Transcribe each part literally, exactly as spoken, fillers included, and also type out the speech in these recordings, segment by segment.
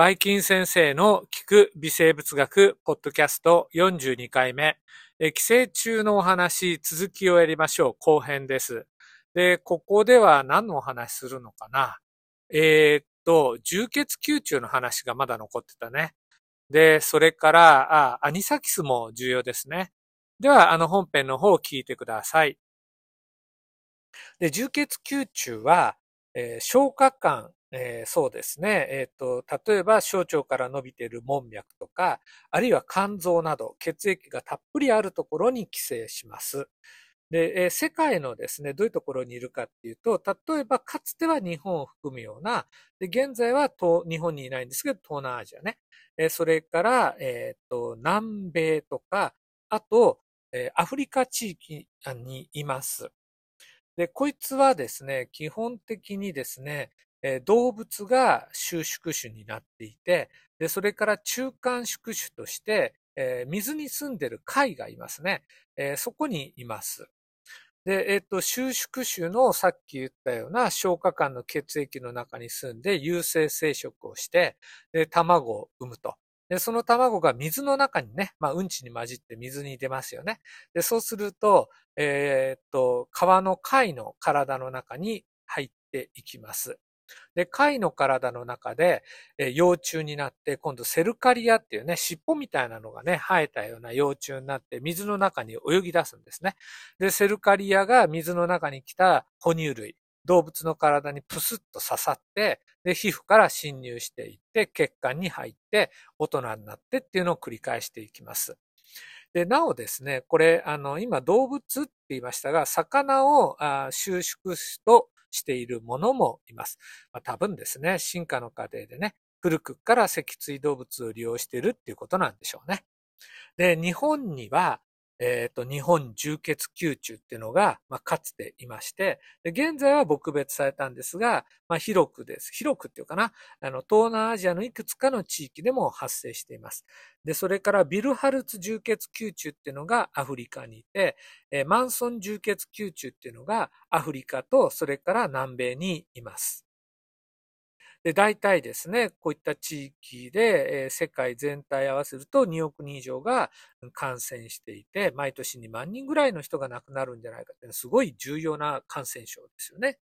バイキン先生の聞く微生物学ポッドキャストよんじゅうにかいめ、寄生虫のお話、続きをやりましょう。後編です。で、ここでは何のお話するのかな。えー、っと、充血球虫の話がまだ残ってたね。で、それからあ、アニサキスも重要ですね。では、あの本編の方を聞いてください。で、充血球虫は、えー、消化管、えー、そうですね、えーと、例えば小腸から伸びている門脈とか、あるいは肝臓など血液がたっぷりあるところに寄生します。で、えー、世界のですね、どういうところにいるかっていうと、例えばかつては日本を含むような、で現在は東日本にいないんですけど、東南アジアね。えー、それから、えーと、南米とか、あと、えー、アフリカ地域にいます。で、こいつはですね、基本的にですね、動物が収縮種になっていて、で、それから中間宿主として、えー、水に住んでる貝がいますね。えー、そこにいます。で、えっと、収縮種のさっき言ったような消化管の血液の中に住んで有性生殖をして、で、卵を産むと。で、その卵が水の中にね、まあ、うんちに混じって水に出ますよね。で、そうすると、えー、っと、川の貝の体の中に入っていきます。で、貝の体の中で、えー、幼虫になって、今度セルカリアっていうね、尻尾みたいなのがね、生えたような幼虫になって、水の中に泳ぎ出すんですね。で、セルカリアが水の中に来た哺乳類、動物の体にプスッと刺さって、で、皮膚から侵入していって、血管に入って、大人になってっていうのを繰り返していきます。で、なおですね、これ、あの、今動物って言いましたが、魚を収縮としているものもいます。まあ、多分ですね、進化の過程でね、古くから脊椎動物を利用しているっていうことなんでしょうね。で、日本には、えっと、日本充血球虫っていうのが、まあ、かつていまして、で、現在は撲滅されたんですが、まあ、広くです。広くっていうかな、あの、東南アジアのいくつかの地域でも発生しています。で、それからビルハルツ充血球虫っていうのがアフリカにいて、えー、マンソン充血球虫っていうのがアフリカと、それから南米にいます。で、大体ですね、こういった地域で、えー、世界全体合わせるとにおくにん以上が感染していて、毎年にまんにんぐらいの人が亡くなるんじゃないかって、すごい重要な感染症ですよね。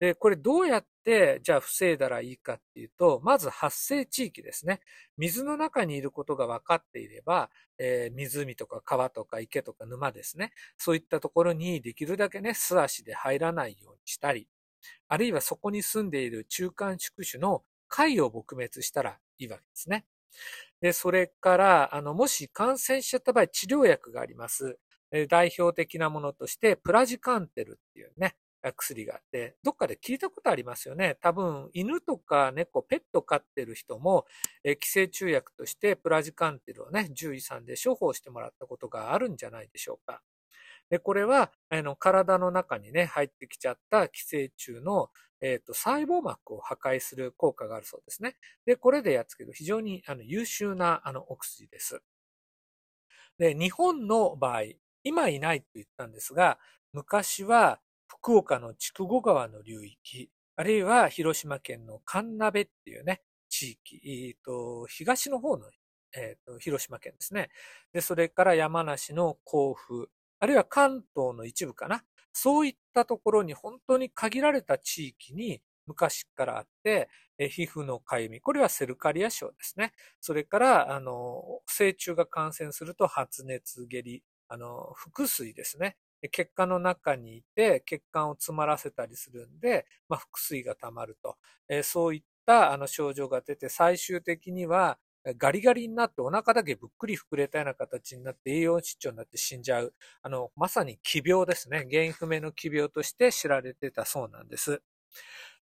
で、これどうやって、じゃあ防いだらいいかっていうと、まず発生地域ですね。水の中にいることが分かっていれば、えー、湖とか川とか池とか沼ですね。そういったところにできるだけね、素足で入らないようにしたり、あるいはそこに住んでいる中間宿主の貝を撲滅したらいいわけですね。で、それから、あの、もし感染しちゃった場合、治療薬があります。代表的なものとして、プラジカンテルっていうね、薬があって、どっかで聞いたことありますよね。多分、犬とか猫、ペット飼ってる人も、え寄生虫薬としてプラジカンテルをね、獣医さんで処方してもらったことがあるんじゃないでしょうか。で、これは、あの、体の中にね、入ってきちゃった寄生虫の、えっと、細胞膜を破壊する効果があるそうですね。で、これでやっつける非常にあの優秀なあのお薬です。で、日本の場合、今いないと言ったんですが、昔は福岡の筑後川の流域、あるいは広島県の神鍋っていうね、地域、えっと、東の方の、えっと、広島県ですね。で、それから山梨の甲府、あるいは関東の一部かな。そういったところに本当に限られた地域に昔からあって、え皮膚のかゆみ、これはセルカリア症ですね。それから、あの、成虫が感染すると発熱、下痢、あの、腹水ですね。血管の中にいて、血管を詰まらせたりするんで、まあ、腹水が溜まると。えそういったあの症状が出て、最終的には、ガリガリになってお腹だけぶっくり膨れたような形になって栄養失調になって死んじゃう。あの、まさに奇病ですね。原因不明の奇病として知られてたそうなんです。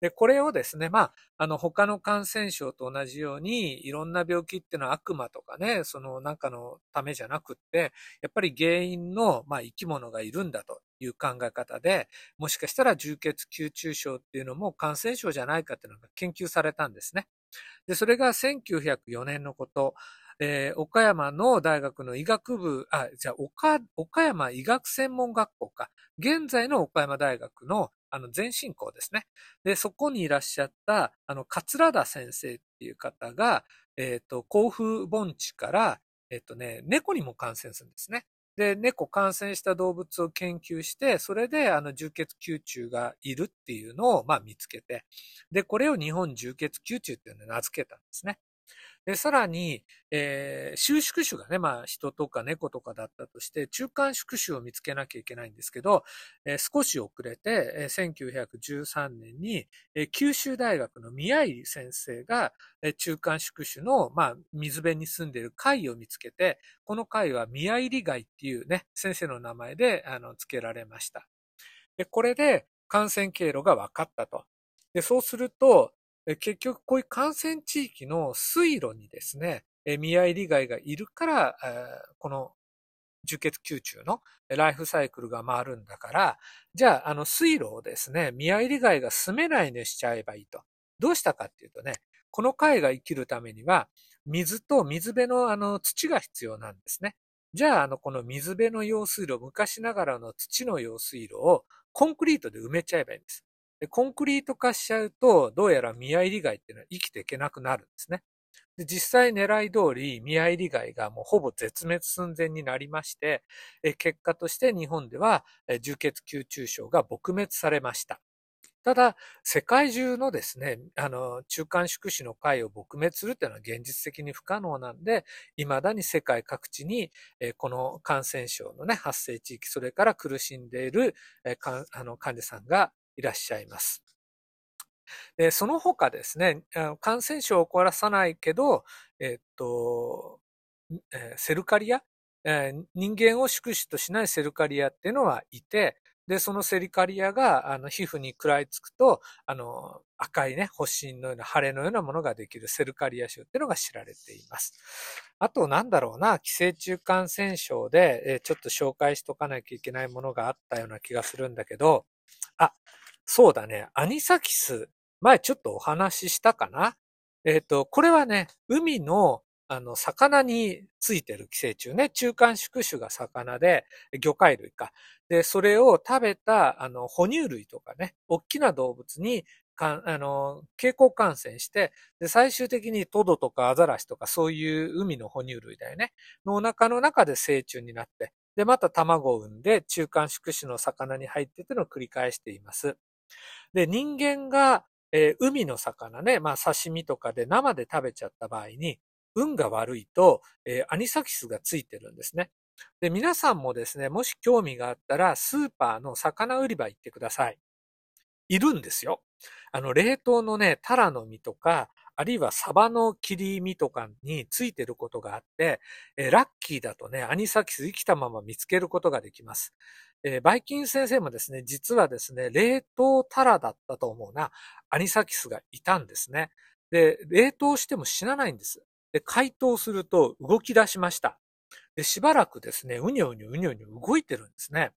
で、これをですね、まあ、あの、他の感染症と同じように、いろんな病気っていうのは悪魔とかね、そのなんかのためじゃなくって、やっぱり原因の、まあ、生き物がいるんだという考え方で、もしかしたら充血球虫症っていうのも感染症じゃないかっていうのが研究されたんですね。で、それがせんきゅうひゃくよねんのこと、えー、岡山の大学の医学部、あ、じゃあ、岡、岡山医学専門学校か。現在の岡山大学の、あの、前進校ですね。で、そこにいらっしゃった、あの、桂田先生っっていう方が、えっと、甲府盆地から、えっとね、猫にも感染するんですね。で、猫感染した動物を研究して、それであの重血球虫がいるっていうのを、まあ、見つけて、で、これを日本重血球虫っていうのを名付けたんですね。で、さらに、えー、収縮種がね、まあ、人とか猫とかだったとして、中間宿主を見つけなきゃいけないんですけど、えー、少し遅れて、えー、せんきゅうひゃくじゅうさんねんに、えー、九州大学の宮入先生が、えー、中間宿主の、まあ、水辺に住んでいる貝を見つけて、この貝は宮入貝っていうね、先生の名前で、あの、付けられました。で、これで感染経路が分かったと。で、そうすると、結局こういう感染地域の水路にですね、宮入貝がいるから、この重血球虫のライフサイクルが回るんだから、じゃあ、あの水路をですね、宮入貝が住めないようにしちゃえばいいと。どうしたかっていうとね、この貝が生きるためには、水と水辺のあの土が必要なんですね。じゃあ、あのこの水辺の用水路、昔ながらの土の用水路をコンクリートで埋めちゃえばいいんです。でコンクリート化しちゃうと、どうやら宮入貝っていうのは生きていけなくなるんですね。で実際狙い通り、宮入貝がもうほぼ絶滅寸前になりまして、え結果として日本では重血球虫症が撲滅されました。ただ、世界中のですね、あの、中間宿主の貝を撲滅するっていうのは現実的に不可能なんで、未だに世界各地に、えこの感染症のね、発生地域、それから苦しんでいる、えかあの患者さんがいらっしゃいます。で、その他ですね、感染症を起こらさないけど、えっと、セルカリア、人間を宿主としないセルカリアっていうのはいて、で、そのセルカリアがあの皮膚に食らいつくと、あの赤いね、発疹のような腫れのようなものができるセルカリア種っていうのが知られています。あと、なんだろうな、寄生虫感染症で、えちょっと紹介しとかなきゃいけないものがあったような気がするんだけど、あ、そうだね。アニサキス。前ちょっとお話ししたかな。えっと、これはね、海の、あの、魚についてる寄生虫ね。中間宿主が魚で、魚介類か。で、それを食べた、あの、哺乳類とかね、大きな動物に、かあの、経口感染して、で、最終的にトドとかアザラシとか、そういう海の哺乳類だよね。のお腹の中で成虫になって、で、また卵を産んで、中間宿主の魚に入ってというのを繰り返しています。で、人間が、えー、海の魚ね、まあ刺身とかで生で食べちゃった場合に、運が悪いと、えー、アニサキスがついてるんですね。で、皆さんもですね、もし興味があったら、スーパーの魚売り場行ってください。いるんですよ。あの、冷凍のね、タラの身とか、あるいはサバの切り身とかについてることがあって、えー、ラッキーだとね、アニサキス生きたまま見つけることができます。えー、バイキン先生もですね、実はですね、冷凍タラだったと思うな、アニサキスがいたんですね。で、冷凍しても死なないんです。で、解凍すると動き出しました。で、しばらくですね、うにょうにょうにょうにょ動いてるんですね。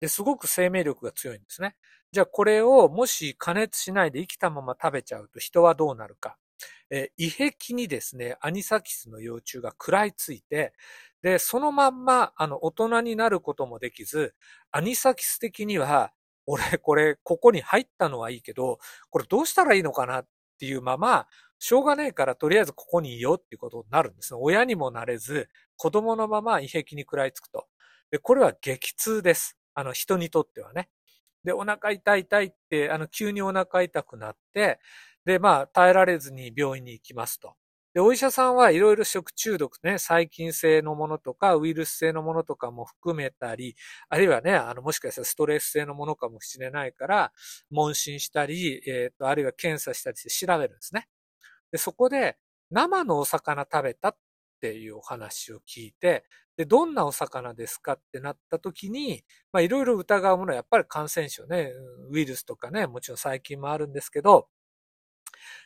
で、すごく生命力が強いんですね。じゃあこれをもし加熱しないで生きたまま食べちゃうと人はどうなるか。えー、異壁にですね、アニサキスの幼虫が食らいついて、で、そのまんま、あの、大人になることもできず、アニサキス的には、俺、これ、ここに入ったのはいいけど、これどうしたらいいのかなっていうまま、しょうがねえから、とりあえずここにいようっていうことになるんですね。親にもなれず、子供のまま異壁に食らいつくと。で、これは激痛です。あの、人にとってはね。で、お腹痛い痛いって、あの、急にお腹痛くなって、で、まあ、耐えられずに病院に行きますと。で、お医者さんはいろいろ食中毒ね、細菌性のものとか、ウイルス性のものとかも含めたり、あるいはね、あの、もしかしたらストレス性のものかもしれないから、問診したり、えっと、あるいは検査したりして調べるんですね。で、そこで、生のお魚食べたっていうお話を聞いて、で、どんなお魚ですかってなった時に、まあ、いろいろ疑うものはやっぱり感染症ね、ウイルスとかね、もちろん細菌もあるんですけど、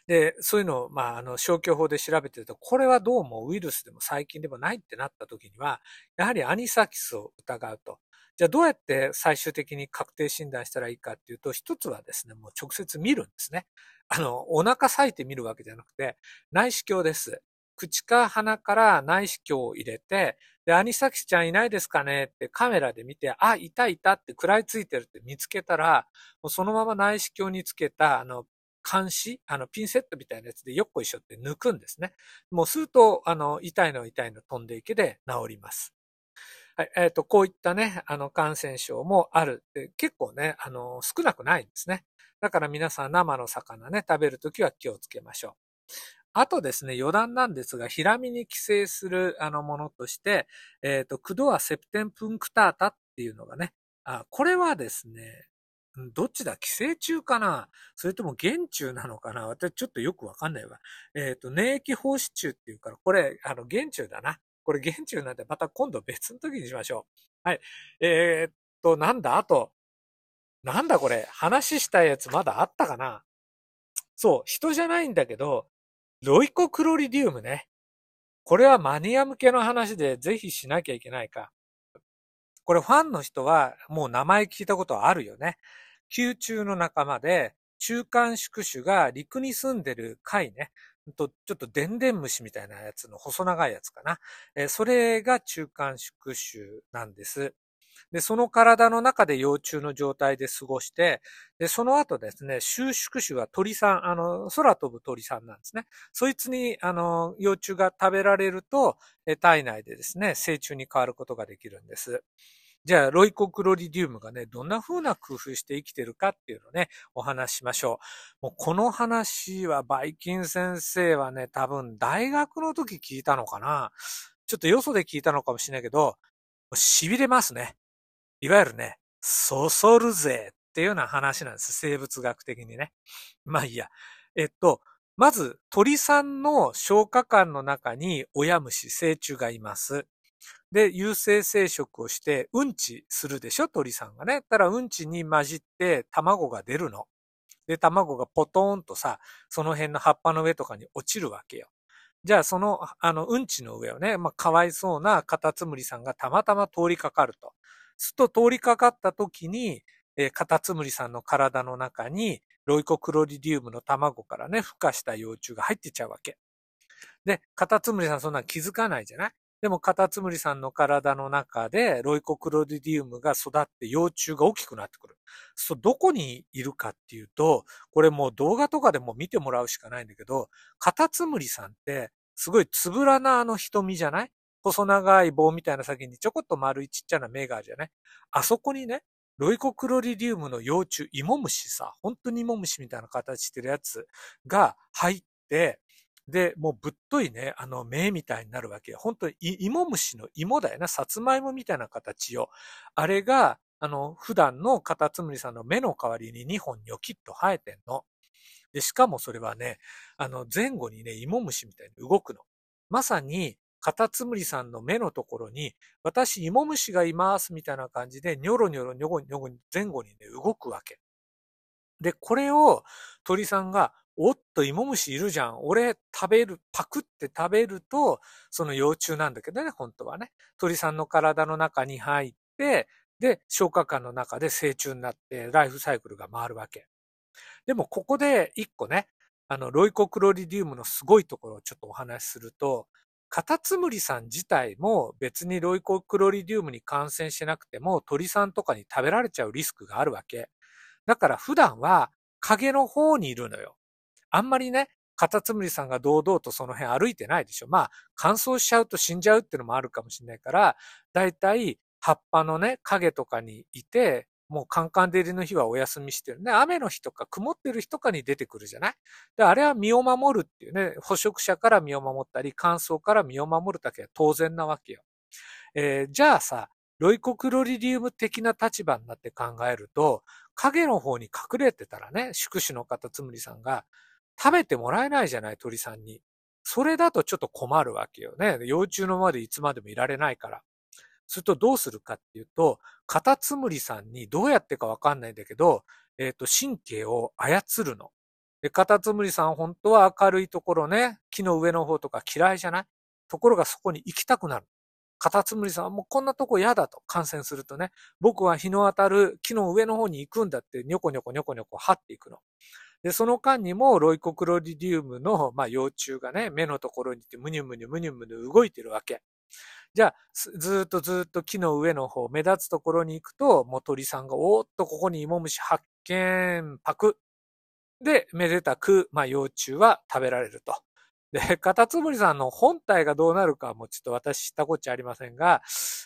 で、そういうのを、まあ、あの、消去法で調べてると、これはどうもウイルスでも細菌でもないってなった時には、やはりアニサキスを疑うと。じゃあどうやって最終的に確定診断したらいいかっていうと、一つはですね、もう直接見るんですね。あの、お腹裂いて見るわけじゃなくて、内視鏡です。口か鼻から内視鏡を入れて、で、アニサキスちゃんいないですかねってカメラで見て、あ、いたいたって食らいついてるって見つけたら、もうそのまま内視鏡につけた、あの、鉗子、あの、ピンセットみたいなやつでよっこいしょって抜くんですね。もうすると、あの、痛いの痛いの飛んでいけで治ります。はい、えっと、こういったね、あの、感染症もある。結構ね、あの、少なくないんですね。だから皆さん生の魚ね、食べるときは気をつけましょう。あとですね、余談なんですが、ヒラメに寄生するあのものとして、えっと、クドアセプテンプンクタータっていうのがね、あ、これはですね、どっちだ？寄生虫かな？それとも原虫なのかな？私ちょっとよくわかんないわ。えっと、粘液胞子虫っていうから、これ、あの、原虫だな。これ、原虫なんてまた今度別の時にしましょう。はい。えー、っと、なんだあと、なんだこれ、話したやつまだあったかな？そう、人じゃないんだけど、ロイコクロリディウムね。これはマニア向けの話でぜひしなきゃいけないか。これファンの人はもう名前聞いたことあるよね。球虫の仲間で、中間宿主が陸に住んでる貝ね。とちょっとでんでん虫みたいなやつの細長いやつかな。えそれが中間宿主なんです。で、その体の中で幼虫の状態で過ごして、で、その後ですね、収縮種は鳥さん、あの、空飛ぶ鳥さんなんですね。そいつに、あの、幼虫が食べられると、え体内でですね、成虫に変わることができるんです。じゃあ、ロイコクロリディウムがね、どんな風な工夫して生きてるかっていうのをね、お話ししましょう。もうこの話は、バイキン先生はね、多分大学の時聞いたのかな。ちょっとよそで聞いたのかもしれないけど、痺れますね。いわゆるね、そそるぜっていうような話なんです。生物学的にね。まあいいや。えっと、まず鳥さんの消化管の中に親虫、成虫がいます。で、有性生殖をしてうんちするでしょ、鳥さんがね。ただうんちに混じって卵が出るの。で、卵がポトーンとさ、その辺の葉っぱの上とかに落ちるわけよ。じゃあその、あの、うんちの上をね、まあかわいそうなカタツムリさんがたまたま通りかかると。すると通りかかった時に、えー、カタツムリさんの体の中にロイコクロリディウムの卵からね、孵化した幼虫が入ってっちゃうわけ。で、カタツムリさんそんな気づかないじゃない？でもカタツムリさんの体の中でロイコクロリディウムが育って幼虫が大きくなってくる。そう、どこにいるかっていうと、これもう動画とかでも見てもらうしかないんだけど、カタツムリさんってすごいつぶらなあの瞳じゃない？細長い棒みたいな先にちょこっと丸いちっちゃな目があるじゃない。あそこにね、ロイコクロリディウムの幼虫、イモムシさ、本当にイモムシみたいな形してるやつが入って、で、もうぶっといね、あの、目みたいになるわけよ。本当にイモムシの芋だよな、サツマイモみたいな形よ。あれが、あの、普段のカタツムリさんの目の代わりににほんニョキッと生えてんの。で、しかもそれはね、あの、前後にね、イモムシみたいに動くの。まさに、カタツムリさんの目のところに、私、イモムシがいますみたいな感じで、ニョロニョロニョゴニョゴ前後にね、動くわけ。で、これを鳥さんが、おっと、イモムシいるじゃん。俺、食べる、パクって食べると、その幼虫なんだけどね、本当はね。鳥さんの体の中に入って、で、消化管の中で成虫になって、ライフサイクルが回るわけ。でも、ここで一個ね、あの、ロイコクロリディウムのすごいところをちょっとお話しすると、カタツムリさん自体も別にロイコクロリディウムに感染してなくても鳥さんとかに食べられちゃうリスクがあるわけ。だから普段は影の方にいるのよ。あんまりね、カタツムリさんが堂々とその辺歩いてないでしょ。まあ乾燥しちゃうと死んじゃうっていうのもあるかもしれないから、だいたい葉っぱのね、影とかにいて、もうカンカン照りの日はお休みしてるね。雨の日とか曇ってる日とかに出てくるじゃない？で、あれは身を守るっていうね、捕食者から身を守ったり、乾燥から身を守るだけは当然なわけよ。えー、じゃあさ、ロイコクロリディウム的な立場になって考えると、影の方に隠れてたらね、宿主のカタツムリさんが食べてもらえないじゃない、鳥さんに。それだとちょっと困るわけよね。幼虫のままでいつまでもいられないから。するとどうするかっていうと、カタツムリさんにどうやってかわかんないんだけど、えっと、神経を操るの。で、カタツムリさん本当は明るいところね、木の上の方とか嫌いじゃない？ところがそこに行きたくなる。カタツムリさんはもうこんなとこ嫌だと、感染するとね、僕は日の当たる木の上の方に行くんだって、ニョコニョコニョコニョコ張っていくの。で、その間にもロイコクロリディウムの、まあ、幼虫がね、目のところに行ってムニュムニュムニュムニュ動いてるわけ。じゃあ、ずっとずっと木の上の方、目立つところに行くと、もう鳥さんが、おーっとここにイモムシ発見、パク。で、めでたく、まあ、幼虫は食べられると。で、カタツムリさんの本体がどうなるかもちょっと私知ったこっちゃありませんが、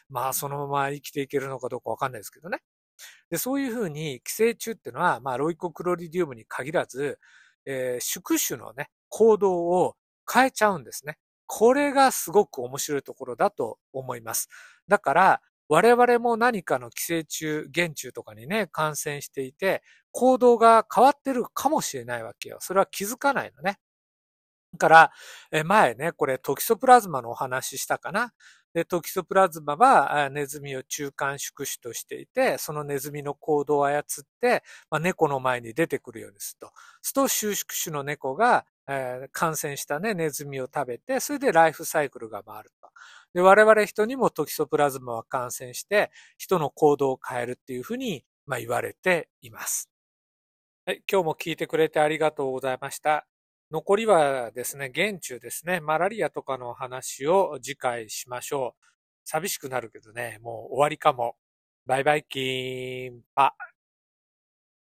まあ、そのまま生きていけるのかどうかわかんないですけどね。で、そういうふうに寄生虫っていうのは、まあ、ロイコクロリディウムに限らず、えー、宿主のね、行動を変えちゃうんですね。これがすごく面白いところだと思います。だから、我々も何かの寄生虫、原虫とかにね、感染していて、行動が変わってるかもしれないわけよ。それは気づかないのね。だから、え前ね、これトキソプラズマのお話したかな。で、トキソプラズマはネズミを中間宿主としていて、そのネズミの行動を操って、まあ、猫の前に出てくるようにすると。そうすると、収縮種の猫が、えー、感染したね、ネズミを食べて、それでライフサイクルが回ると。で、我々人にもトキソプラズマは感染して、人の行動を変えるっていうふうに、まあ、言われています。はい、今日も聞いてくれてありがとうございました。残りはですね、原虫ですね、マラリアとかの話を次回しましょう。寂しくなるけどね、もう終わりかも。バイバイキーンパ。